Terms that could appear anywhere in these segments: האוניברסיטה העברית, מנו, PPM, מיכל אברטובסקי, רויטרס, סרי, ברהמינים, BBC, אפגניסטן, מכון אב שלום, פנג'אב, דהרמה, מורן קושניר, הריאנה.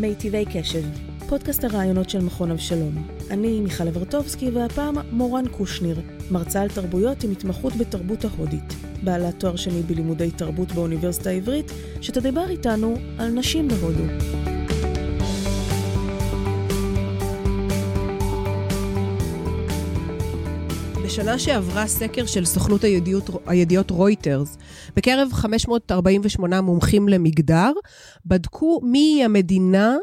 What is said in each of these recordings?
מיטיבי קשב, פודקאסט הרעיונות של מכון אב שלום. אני מיכל אברטובסקי, והפעם מורן קושניר, מרצה על תרבויות עם התמחות בתרבות ההודית, בעלת תואר שני בלימודי תרבות באוניברסיטה העברית, שתדבר איתנו על נשים בהודו. בשנה שעברה סקר של סוכנות הידיעות רויטרס, בקרב 548 מומחים למגדר, בדקו מי המדינה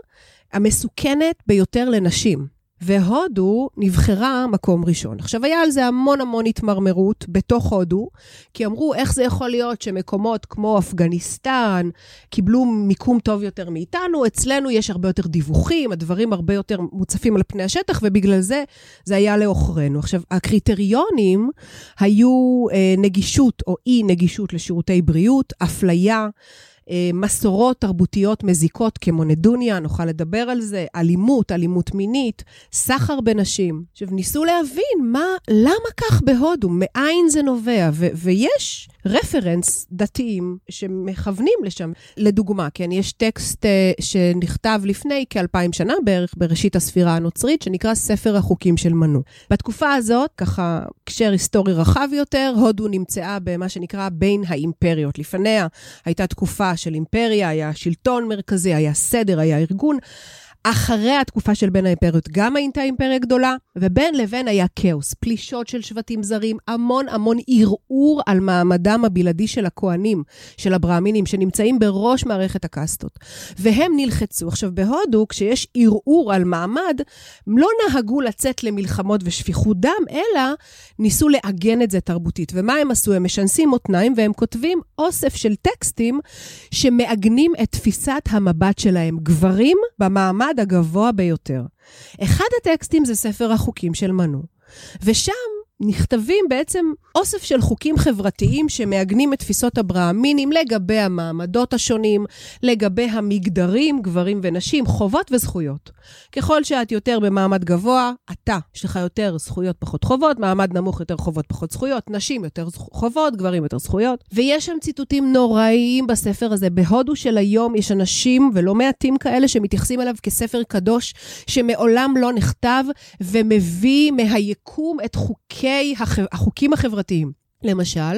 המסוכנת ביותר לנשים. והודו נבחרה מקום ראשון. עכשיו היה על זה המון התמרמרות בתוך הודו, כי אמרו איך זה יכול להיות שמקומות כמו אפגניסטן קיבלו מיקום טוב יותר מאיתנו, אצלנו יש הרבה יותר דיווחים, הדברים הרבה יותר מוצפים על פני השטח, ובגלל זה זה היה לאוכרנו. עכשיו הקריטריונים היו נגישות או אי נגישות לשירותי בריאות, אפליה, מסורות תרבותיות מזיקות כמו נדוניה, נוכל לדבר על זה, אלימות מינית, סחר בנשים. עכשיו ניסו להבין למה כך בהודו, מאין זה נובע, ויש רפרנס דתיים שמכוונים לשם. לדוגמה, כן, יש טקסט שנכתב לפני כ-2000 שנה בערך, בראשית הספירה הנוצרית, שנקרא ספר החוקים של מנו. בתקופה הזאת, ככה קשר היסטורי רחב יותר, הודו נמצאה במה שנקרא בין האימפריות. לפניה הייתה תקופה של אימפריה, היה שלטון מרכזי, היה סדר, היה ארגון. אחרי התקופה של בין האימפריות גם הייתה אימפריה גדולה, ובין לבין היה כאוס, פלישות של שבטים זרים, המון ערעור על מעמדם הבלעדי של הכהנים, של הברהמינים, שנמצאים בראש מערכת הקסטות. והם נלחצו. עכשיו בהודו, כשיש ערעור על מעמד, לא נהגו לצאת למלחמות ושפיכות דם, אלא ניסו לעגן את זה תרבותית. ומה הם עשו? הם משנסים מותניים, והם כותבים אוסף של טקסטים, שמעגנים את תפיסת המבט שלהם. גברים במעמד הגבוה ביותר. אחד הטקסטים זה ספר החוקים של מנו, ושם נכתבים בעצם אוסף של חוקים חברתיים שמעגנים את תפיסות הברהמינים לגבי המעמדות השונים, לגבי המגדרים, גברים ונשים, חובות וזכויות. ככל שאת יותר במעמד גבוה, יש לך יותר זכויות פחות חובות, מעמד נמוך יותר חובות פחות זכויות, נשים יותר חובות, גברים יותר זכויות. ויש שם ציטוטים נוראיים בספר הזה. בהודו של היום יש אנשים ולא מעטים כאלה שמתייחסים אליו כספר קדוש שמעולם לא נכתב, ומביא מהיקום את חוקי החוקים החברתיים. למשל,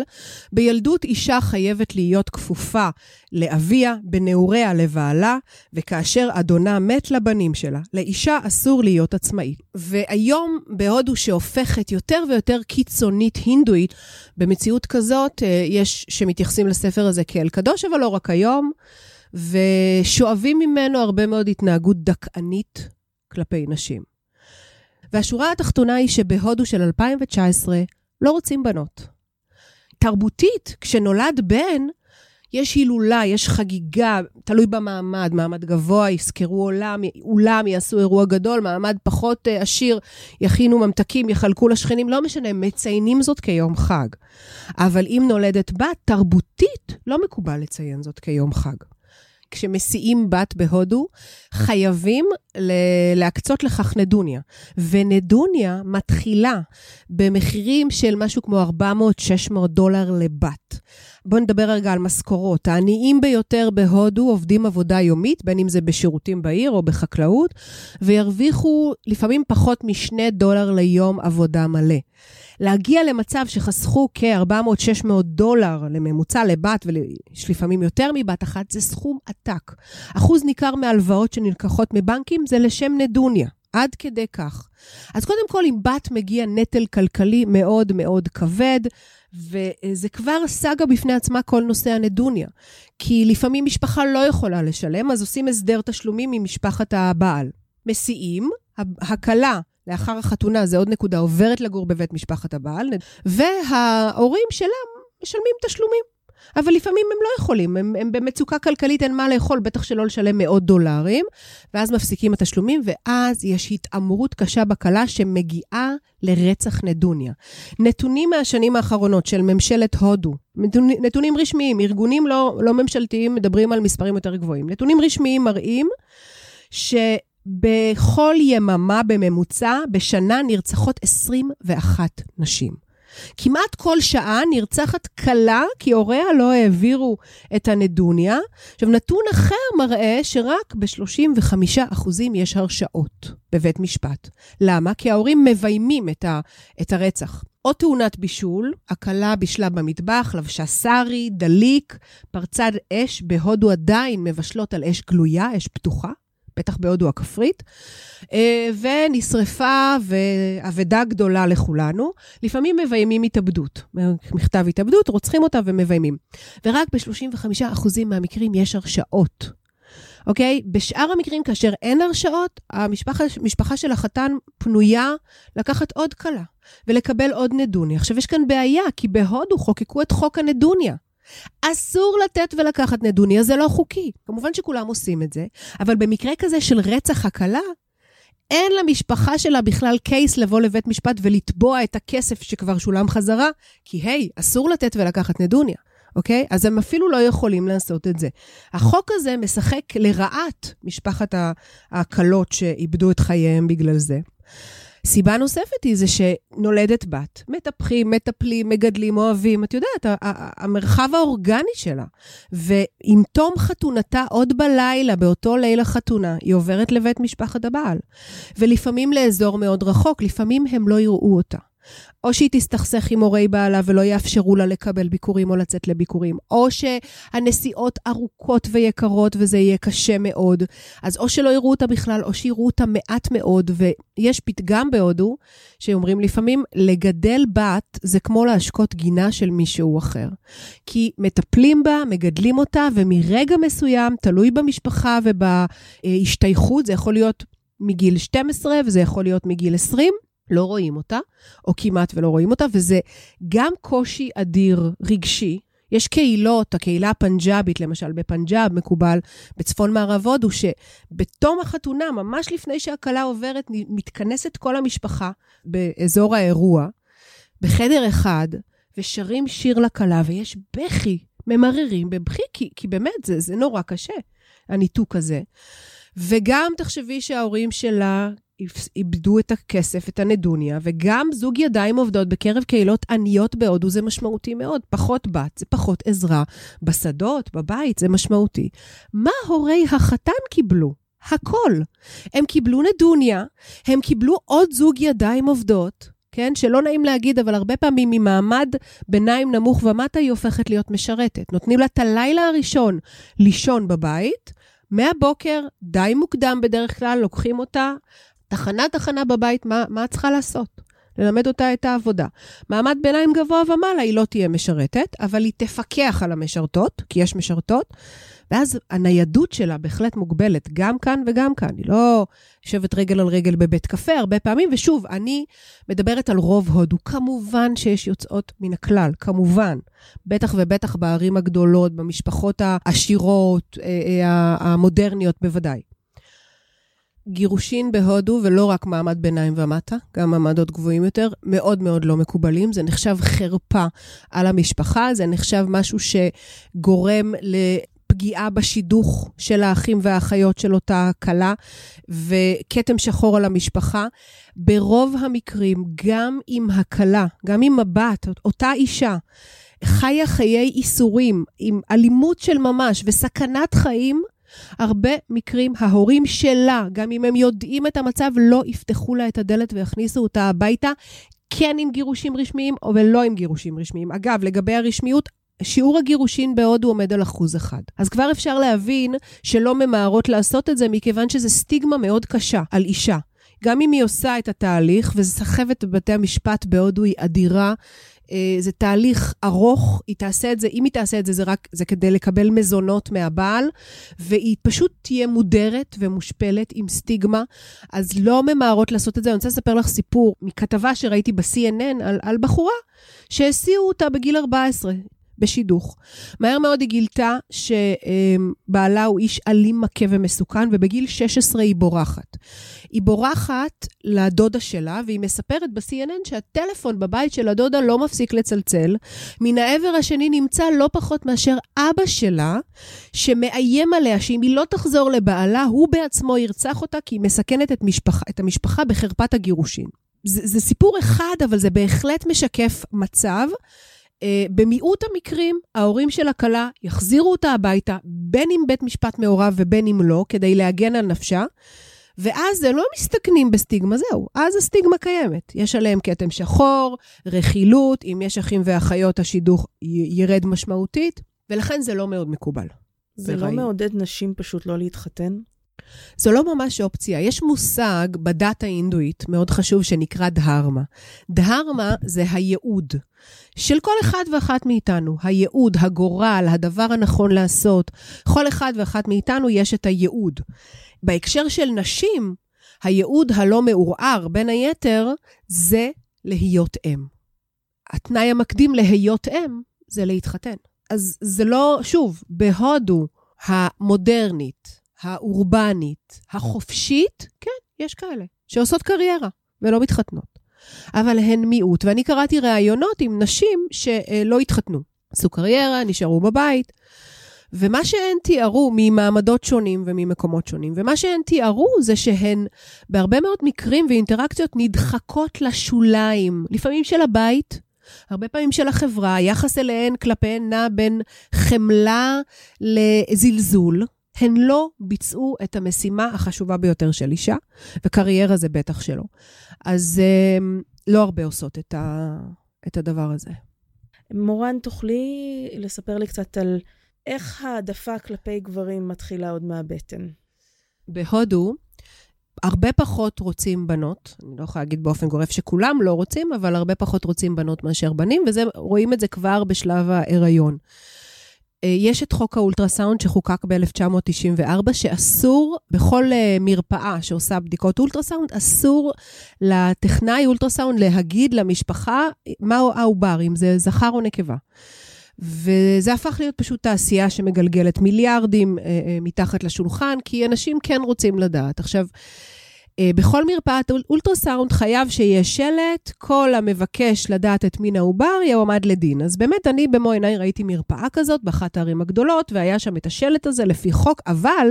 בילדות אישה חייבת להיות כפופה לאביה, בנעוריה לבעלה, וכאשר אדונה מת לבנים שלה. לאישה אסור להיות עצמאית. והיום בהודו שהופכת יותר ויותר קיצונית הינדואית, במציאות כזאת יש שמתייחסים לספר הזה כאל קדוש, אבל לא רק היום, ושואבים ממנו הרבה מאוד התנהגות דכאנית כלפי נשים. והשורה התחתונה היא שבהודו של 2019 לא רוצים בנות. תרבותית, כשנולד בן, יש הילולה, יש חגיגה, תלוי במעמד, מעמד גבוה, יזכרו אולם, יעשו אירוע גדול, מעמד פחות עשיר, יכינו ממתקים, יחלקו לשכנים, לא משנה, מציינים זאת כיום חג. אבל אם נולדת בת, תרבותית, לא מקובל לציין זאת כיום חג. כשמסיעים בת בהודו, חייבים להקצות לכך נדוניה. ונדוניה מתחילה במחירים של משהו כמו $400-600 לבת. בואו נדבר רגע על משכורות. העניים ביותר בהודו עובדים עבודה יומית, בין אם זה בשירותים בעיר או בחקלאות, וירוויחו לפעמים פחות $2 ליום עבודה מלא. להגיע למצב שחסכו $400-600 לממוצע לבת, ולפעמים יותר מבת אחת, זה סכום עתק. אחוז ניכר מהלוואות שנלקחות מבנקים זה לשם נדוניה, עד כדי כך. אז קודם כל, אם בת מגיע נטל כלכלי מאוד כבד, וזה כבר סגה בפני עצמה כל נושא הנדוניה, כי לפעמים משפחה לא יכולה לשלם, אז עושים הסדר תשלומים ממשפחת הבעל. מסיעים, הקלה, לאחר החתונה, זה עוד נקודה, עוברת לגור בבית משפחת הבעל, וההורים שלה משלמים תשלומים. אבל לפעמים הם לא יכולים, הם במצוקה כלכלית, אין מה לאכול, בטח שלא לשלם $100, ואז מפסיקים את התשלומים, ואז יש התאמרות קשה בקלה שמגיעה לרצח נדוניה. נתונים מהשנים האחרונות של ממשלת הודו, נתונים רשמיים, ארגונים לא ממשלתיים מדברים על מספרים יותר גבוהים, נתונים רשמיים מראים שבכל יממה בממוצע, בשנה נרצחות 21 נשים. כמעט כל שעה נרצחת קלה, כי הוריה לא העבירו את הנדוניה. עכשיו, נתון אחר מראה שרק ב-35% יש הרשעות בבית משפט. למה? כי ההורים מביימים את הרצח. או תאונת בישול, הקלה בישלה במטבח, לבשה סרי, דליק, פרצד אש, בהודו עדיין מבשלות על אש גלויה, אש פתוחה, בטח בהודו הכפרית, ונשרפה ועבדה גדולה לכולנו. לפעמים מביימים התאבדות, מכתב התאבדות, רוצחים אותה ומביימים. ורק ב-35% מהמקרים יש הרשעות. אוקיי? בשאר המקרים, כאשר אין הרשעות, המשפחה של החתן פנויה לקחת עוד קלה, ולקבל עוד נדוניה. עכשיו יש כאן בעיה, כי בהודו חוקקו את חוק הנדוניה. אסור לתת ולקחת נדוניה, זה לא חוקי. כמובן שכולם עושים את זה, אבל במקרה כזה של רצח הקלה, אין למשפחה שלה בכלל קייס לבוא לבית משפט ולטבוע את הכסף שכבר שולם חזרה, כי היי, אסור לתת ולקחת נדוניה. אוקיי? אז הם אפילו לא יכולים לעשות את זה. החוק הזה משחק לרעת משפחת הקלות שאיבדו את חייהם בגלל זה. סיבה נוספת היא זה שנולדת בת, מטפחים, מטפלים, מגדלים, אוהבים, את יודעת, המרחב האורגני שלה. ועם תום חתונתה עוד בלילה, באותו לילה חתונה, היא עוברת לבית משפחת הבעל. ולפעמים לאזור מאוד רחוק, לפעמים הם לא יראו אותה. או שהיא תסתכסך עם הורי בעלה ולא יאפשרו לה לקבל ביקורים או לצאת לביקורים, או שהנסיעות ארוכות ויקרות וזה יהיה קשה מאוד, אז או שלא יראו אותה בכלל, או שיראו אותה מעט מאוד, ויש פתגם בהודו, שאומרים לפעמים, לגדל בת זה כמו להשקות גינה של מישהו אחר, כי מטפלים בה, מגדלים אותה, ומרגע מסוים, תלוי במשפחה ובהשתייכות, זה יכול להיות מגיל 12 וזה יכול להיות מגיל 20, לא רואים אותה, או כמעט ולא רואים אותה, וזה גם קושי אדיר רגשי. יש קהילות, הקהילה הפנג'אבית, למשל בפנג'אב מקובל, בצפון מערב הודו, שבתום החתונה, ממש לפני שהקלה עוברת, מתכנסת כל המשפחה באזור האירוע, בחדר אחד, ושרים שיר לקלה, ויש בכי, ממררים בבכי, כי באמת זה נורא קשה, הניתוק הזה. וגם תחשבי שההורים שלה איבדו את הכסף, את הנדוניה, וגם זוג ידיים עובדות בקרב קהילות עניות בהודו, זה משמעותי מאוד. פחות בת, זה פחות עזרה. בשדות, בבית, זה משמעותי. מה הורי החתן קיבלו? הכל. הם קיבלו נדוניה, הם קיבלו עוד זוג ידיים עובדות, כן? שלא נעים להגיד, אבל הרבה פעמים ממעמד ביניים נמוך ומטה היא הופכת להיות משרתת. נותנים לה את הלילה הראשון לישון בבית, מהבוקר, די מוקדם בדרך כלל, לוקחים אותה, תחנה בבית, מה צריכה לעשות? ללמד אותה את העבודה. מעמד ביניים גבוה ומעלה, היא לא תהיה משרתת, אבל היא תפקח על המשרתות, כי יש משרתות, ואז הניידות שלה בהחלט מוגבלת, גם כאן וגם כאן. היא לא יושבת רגל על רגל בבית קפה הרבה פעמים, ושוב, אני מדברת על רוב הודו. כמובן שיש יוצאות מן הכלל, כמובן. בטח ובטח בערים הגדולות, במשפחות העשירות, המודרניות בוודאי. גירושין בהודו, ולא רק מעמד ביניים ומטה, גם מעמדות גבוהים יותר, מאוד מאוד לא מקובלים, זה נחשב חרפה על המשפחה, זה נחשב משהו שגורם לפגיעה בשידוך של האחים והאחיות של אותה קלה, וכתם שחור על המשפחה. ברוב המקרים, גם עם הקלה, גם עם הבת, אותה אישה, חיה חיי איסורים, עם אלימות של ממש וסכנת חיים, הרבה מקרים ההורים שלה, גם אם הם יודעים את המצב, לא יפתחו לה את הדלת ויכניסו אותה הביתה, כן עם גירושים רשמיים, ולא עם גירושים רשמיים. אגב, לגבי הרשמיות, שיעור הגירושין בהודו עומד על 1%. אז כבר אפשר להבין שלא ממהרות לעשות את זה, מכיוון שזה סטיגמה מאוד קשה על אישה. גם אם היא עושה את התהליך, וסחבת בבתי המשפט בהודו היא אדירה, זה תהליך ארוך, היא תעשה את זה, אם היא תעשה את זה, זה כדי לקבל מזונות מהבעל, והיא פשוט תהיה מודרת ומושפלת עם סטיגמה, אז לא ממהרות לעשות את זה. אני רוצה לספר לך סיפור מכתבה שראיתי ב-CNN על בחורה, שהסיעו אותה בגיל 14, בשידוך. מהר מאוד היא גילתה שבעלה הוא איש אלים, מכה ומסוכן, ובגיל 16 היא בורחת. היא בורחת לדודה שלה, והיא מספרת ב-CNN שהטלפון בבית של הדודה לא מפסיק לצלצל. מן העבר השני נמצא לא פחות מאשר אבא שלה, שמאיים עליה שאם היא לא תחזור לבעלה, הוא בעצמו ירצח אותה, כי היא מסכנת את המשפחה בחרפת הגירושין. זה סיפור אחד, אבל זה בהחלט משקף מצב. במיעוט המקרים, ההורים של הקלה יחזירו אותה הביתה, בין אם בית משפט מעורב ובין אם לא, כדי להגן על נפשה, ואז הם לא מסתכנים בסטיגמה, זהו. אז הסטיגמה קיימת. יש עליהם כתם שחור, רכילות, אם יש אחים ואחיות, השידוך ירד משמעותית, ולכן זה לא מאוד מקובל. זה לא מעודד נשים פשוט לא להתחתן? זו לא ממש אופציה. יש מושג בדת האינדואית מאוד חשוב שנקרא דהרמה. דהרמה זה הייעוד של כל אחד ואחת מאיתנו. הייעוד, הגורל, הדבר הנכון לעשות. כל אחד ואחת מאיתנו יש את הייעוד. בהקשר של נשים, הייעוד הלא מעורער בין היתר זה להיות אם. התנאי המקדים להיות אם זה להתחתן. אז זה לא, שוב, בהודו המודרנית, האורבנית, החופשית, כן, יש כאלה שעושות קריירה ולא מתחתנות. אבל הן מיעוט, ואני קראתי ראיונות עם נשים שלא התחתנו. עשו קריירה, נשארו בבית, ומה שהן תיארו ממעמדות שונים וממקומות שונים, ומה שהן תיארו זה שהן בהרבה מאוד מקרים ואינטראקציות נדחקות לשוליים, לפעמים של הבית, הרבה פעמים של החברה, היחס אליהן כלפיהן נע בין חמלה לזלזול, הן לא ביצעו את המשימה החשובה ביותר של אישה, וקריירה זה בטח שלא. אז לא הרבה עושות את הדבר הזה. מורן, תוכלי לספר לי קצת על איך העדפה כלפי גברים מתחילה עוד מהבטן? בהודו, הרבה פחות רוצים בנות, אני לא יכולה להגיד באופן גורף שכולם לא רוצים, אבל הרבה פחות רוצים בנות מאשר בנים, ורואים את זה כבר בשלב ההיריון. יש את חוק האולטרסאונד שחוקק ב-1994, שאסור בכל מרפאה שעושה בדיקות אולטרסאונד, אסור לטכנאי אולטרסאונד להגיד למשפחה מה העובר, אם זה זכר או נקבה. וזה הפך להיות פשוט תעשייה שמגלגלת מיליארדים מתחת לשולחן, כי אנשים כן רוצים לדעת. עכשיו, בכל מרפאת אולטרסאונד חייב שיש שלט, כל המבקש לדעת את מין העובר יועמד לדין. אז באמת אני במו עיניי ראיתי מרפאה כזאת באחת הערים הגדולות, והיה שם את השלט הזה לפי חוק, אבל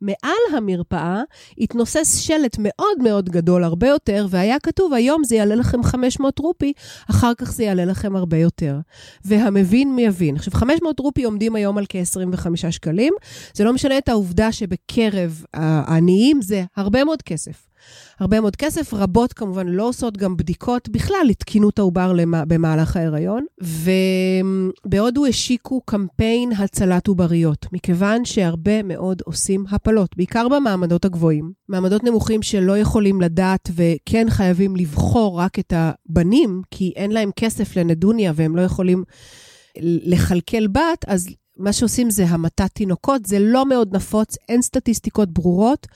מעל המרפאה התנוסס שלט מאוד מאוד גדול, הרבה יותר, והיה כתוב, היום זה יעלה לכם 500 רופי, אחר כך זה יעלה לכם הרבה יותר. והמבין מבין. עכשיו, 500 רופי עומדים היום על כ-25 שקלים, זה לא משנה את העובדה שבקרב העניים זה הרבה מאוד כסף. הרבה מאוד כסף, רבות כמובן לא עושות גם בדיקות בכלל לתקינות העובר במהלך ההיריון, ובעוד הוא השיקו קמפיין הצלת עובריות, מכיוון שהרבה מאוד עושים הפלות, בעיקר במעמדות הגבוהים, מעמדות נמוכים שלא יכולים לדעת וכן חייבים לבחור רק את הבנים, כי אין להם כסף לנדוניה והם לא יכולים לחלקל בת, אז מה שעושים זה המתת תינוקות, זה לא מאוד נפוץ, אין סטטיסטיקות ברורות,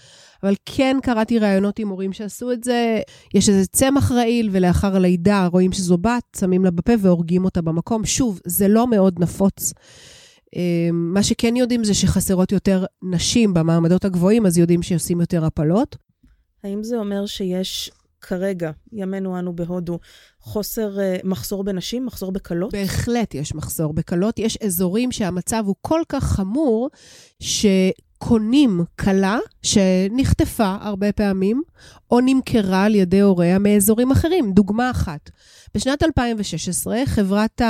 אבל כן קראתי ראיונות עם הורים שעשו את זה, יש איזה צמח רעיל, ולאחר הלידה רואים שזו בת, שמים לה בפה והורגים אותה במקום. שוב, זה לא מאוד נפוץ. מה שכן יודעים זה שחסרות יותר נשים במעמדות הגבוהים, אז יודעים שעושים יותר הפלות. האם זה אומר שיש כרגע, ימינו אנו בהודו, מחסור בנשים, מחסור בקלות? בהחלט יש מחסור בקלות. יש אזורים שהמצב הוא כל כך חמור, קונים קלה שנחטפה הרבה פעמים, או נמכרה על ידי הוריה מאזורים אחרים. דוגמה אחת, בשנת 2016, חברת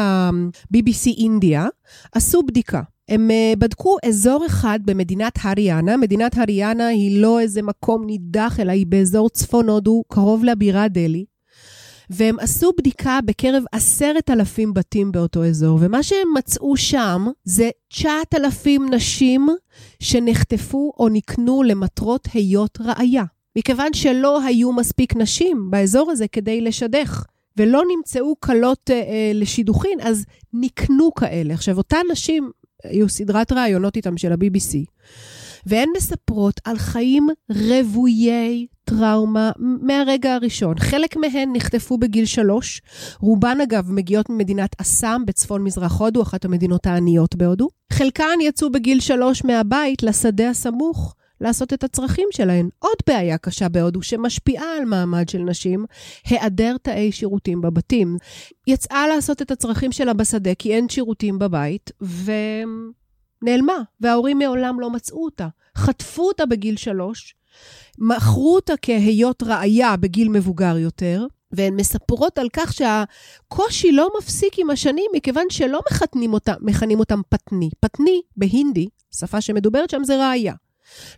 BBC אינדיה עשו בדיקה. הם בדקו אזור אחד במדינת הריאנה. מדינת הריאנה היא לא איזה מקום נידח, אלא היא באזור צפון הודו, קרוב לבירה דלי. והם עשו בדיקה בקרב 10,000 בתים באותו אזור, ומה שהם מצאו שם זה 9,000 נשים שנחטפו או נקנו למטרות היות ראיה. מכיוון שלא היו מספיק נשים באזור הזה כדי לשדך, ולא נמצאו קלות לשידוכין, אז נקנו כאלה. עכשיו, אותן נשים, היו סדרת ראיונות איתם של ה-BBC, והן מספרות על חיים רוויי טראומה מהרגע הראשון. חלק מהן נחטפו בגיל 3, רובן אגב מגיעות ממדינת אסם בצפון מזרח הודו, אחת המדינות העניות בהודו. חלקן יצאו בגיל 3 מהבית לשדה הסמוך לעשות את הצרכים שלהן. עוד בעיה קשה בהודו שמשפיעה על מעמד של נשים, היעדר תאי שירותים בבתים. יצאה לעשות את הצרכים שלה בשדה כי אין שירותים בבית, נעלמה, וההורים מעולם לא מצאו אותה. חטפו אותה בגיל 3, מכרו אותה כהיות ראיה בגיל מבוגר יותר, והן מספרות על כך שהקושי לא מפסיק עם השנים, מכיוון שלא מכנים אותם פתני. פתני בהינדי, שפה שמדוברת שם זה ראיה.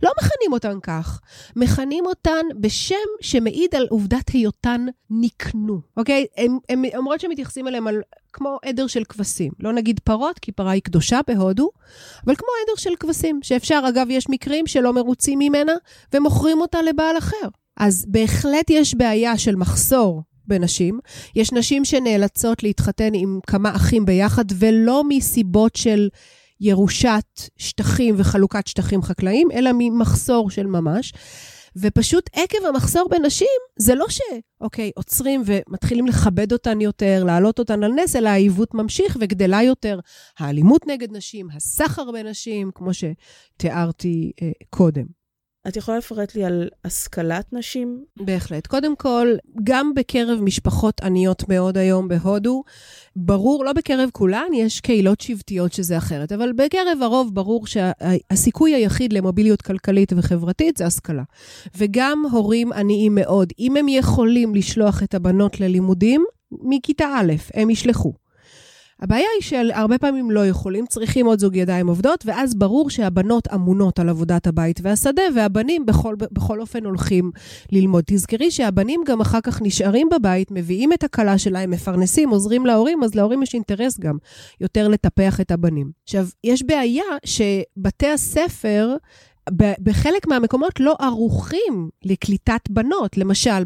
לא מכנים אותן כך, מכנים אותן בשם שמעיד על עובדת היותן נקנו, אוקיי? הם אומרות שמתייחסים אליהם על, כמו עדר של כבשים, לא נגיד פרות, כי פרה היא קדושה בהודו, אבל כמו עדר של כבשים, שאפשר, אגב, יש מקרים שלא מרוצים ממנה, ומוכרים אותה לבעל אחר. אז בהחלט יש בעיה של מחסור בנשים, יש נשים שנאלצות להתחתן עם כמה אחים ביחד, ולא מסיבות של ירושת שטחים וחלוקת שטחים חקלאיים, אלא ממחסור של ממש, ופשוט עקב המחסור בנשים, זה לא שאוקיי, עוצרים ומתחילים לכבד אותן יותר, להעלות אותן על נס, אלא העיוות ממשיך וגדלה יותר, האלימות נגד נשים, הסחר בנשים, כמו שתיארתי קודם. את יכולה לפרט לי על השכלת נשים? בהחלט. קודם כל, גם בקרב משפחות עניות מאוד היום בהודו, ברור, לא בקרב כולן, יש קהילות שבטיות שזה אחרת, אבל בקרב הרוב ברור שהסיכוי היחיד למוביליות כלכלית וחברתית זה השכלה. וגם הורים עניים מאוד, אם הם יכולים לשלוח את הבנות ללימודים, מכיתה א', הם ישלחו. הבעיה היא שהרבה פעמים לא יכולים, צריכים עוד זוג ידיים עובדות, ואז ברור שהבנות אמונות על עבודת הבית והשדה, והבנים בכל אופן הולכים ללמוד. תזכרי שהבנים גם אחר כך נשארים בבית, מביאים את הכלה שלהם, מפרנסים, עוזרים להורים, אז להורים יש אינטרס גם יותר לטפח את הבנים. עכשיו, יש בעיה שבתי הספר בחלק מהמקומות לא ערוכים לקליטת בנות, למשל,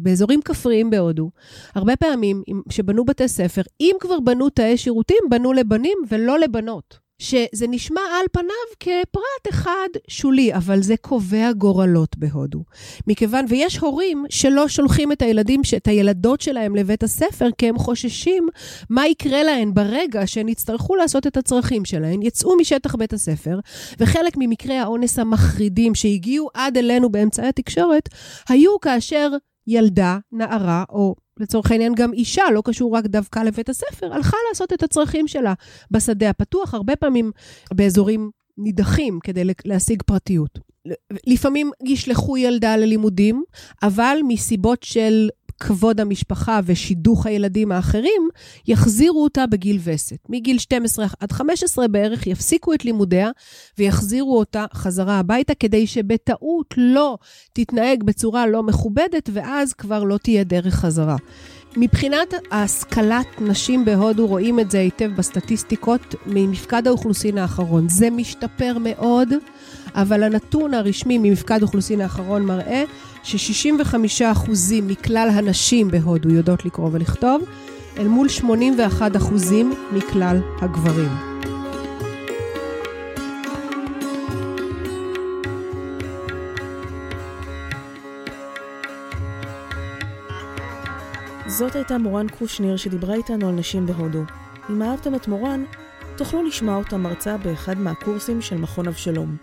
באזורים כפריים בהודו. הרבה פעמים שבנו בתי ספר, אם כבר בנו תאי שירותים, בנו לבנים ולא לבנות. שזה נשמע על פניו כפרט אחד שולי, אבל זה קובע גורלות בהודו. מכיוון, ויש הורים שלא שולחים את הילדים, את הילדות שלהם לבית הספר, כי הם חוששים מה יקרה להן ברגע שהן יצטרכו לעשות את הצרכים שלהן, יצאו משטח בית הספר, וחלק ממקרי האונס המחרידים שהגיעו עד אלינו באמצעי התקשורת, היו כאשר ילדה, נערה או לצורך העניין גם אישה, לא קשור רק דווקא לבית הספר, הלכה לעשות את הצרכים שלה בשדה הפתוח, הרבה פעמים באזורים נידחים כדי להשיג פרטיות. לפעמים ישלחו ילדה ללימודים, אבל מסיבות של כבוד המשפחה ושידוך הילדים האחרים, יחזירו אותה בגיל וסת. מגיל 12 עד 15 בערך יפסיקו את לימודיה, ויחזירו אותה חזרה הביתה, כדי שבטעות לא תתנהג בצורה לא מכובדת, ואז כבר לא תהיה דרך חזרה. מבחינת השכלת נשים בהודו, רואים את זה היטב בסטטיסטיקות ממפקד האוכלוסין האחרון. זה משתפר מאוד, אבל הנתון הרשמי ממפקד האוכלוסין האחרון מראה, ש65% מכלל הנשים בהודו יודעות לקרוא ולכתוב, אל מול 81% מכלל הגברים. זאת הייתה מורן קושניר שדיברה איתנו על נשים בהודו. אם אהבתם את מורן, תוכלו לשמוע אותה מרצה באחד מהקורסים של מכון אב שלום.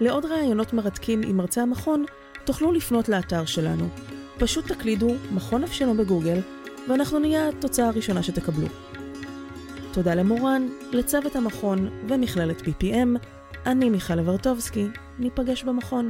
לעוד רעיונות מרתקים עם מרצה המכון, תוכלו לפנות לאתר שלנו. פשוט תקלידו מכון אב שלום בגוגל, ואנחנו נהיה התוצאה הראשונה שתקבלו. תודה למורן, לצוות המכון ומכללת PPM. אני מיכל אברטובסקי, ניפגש במכון.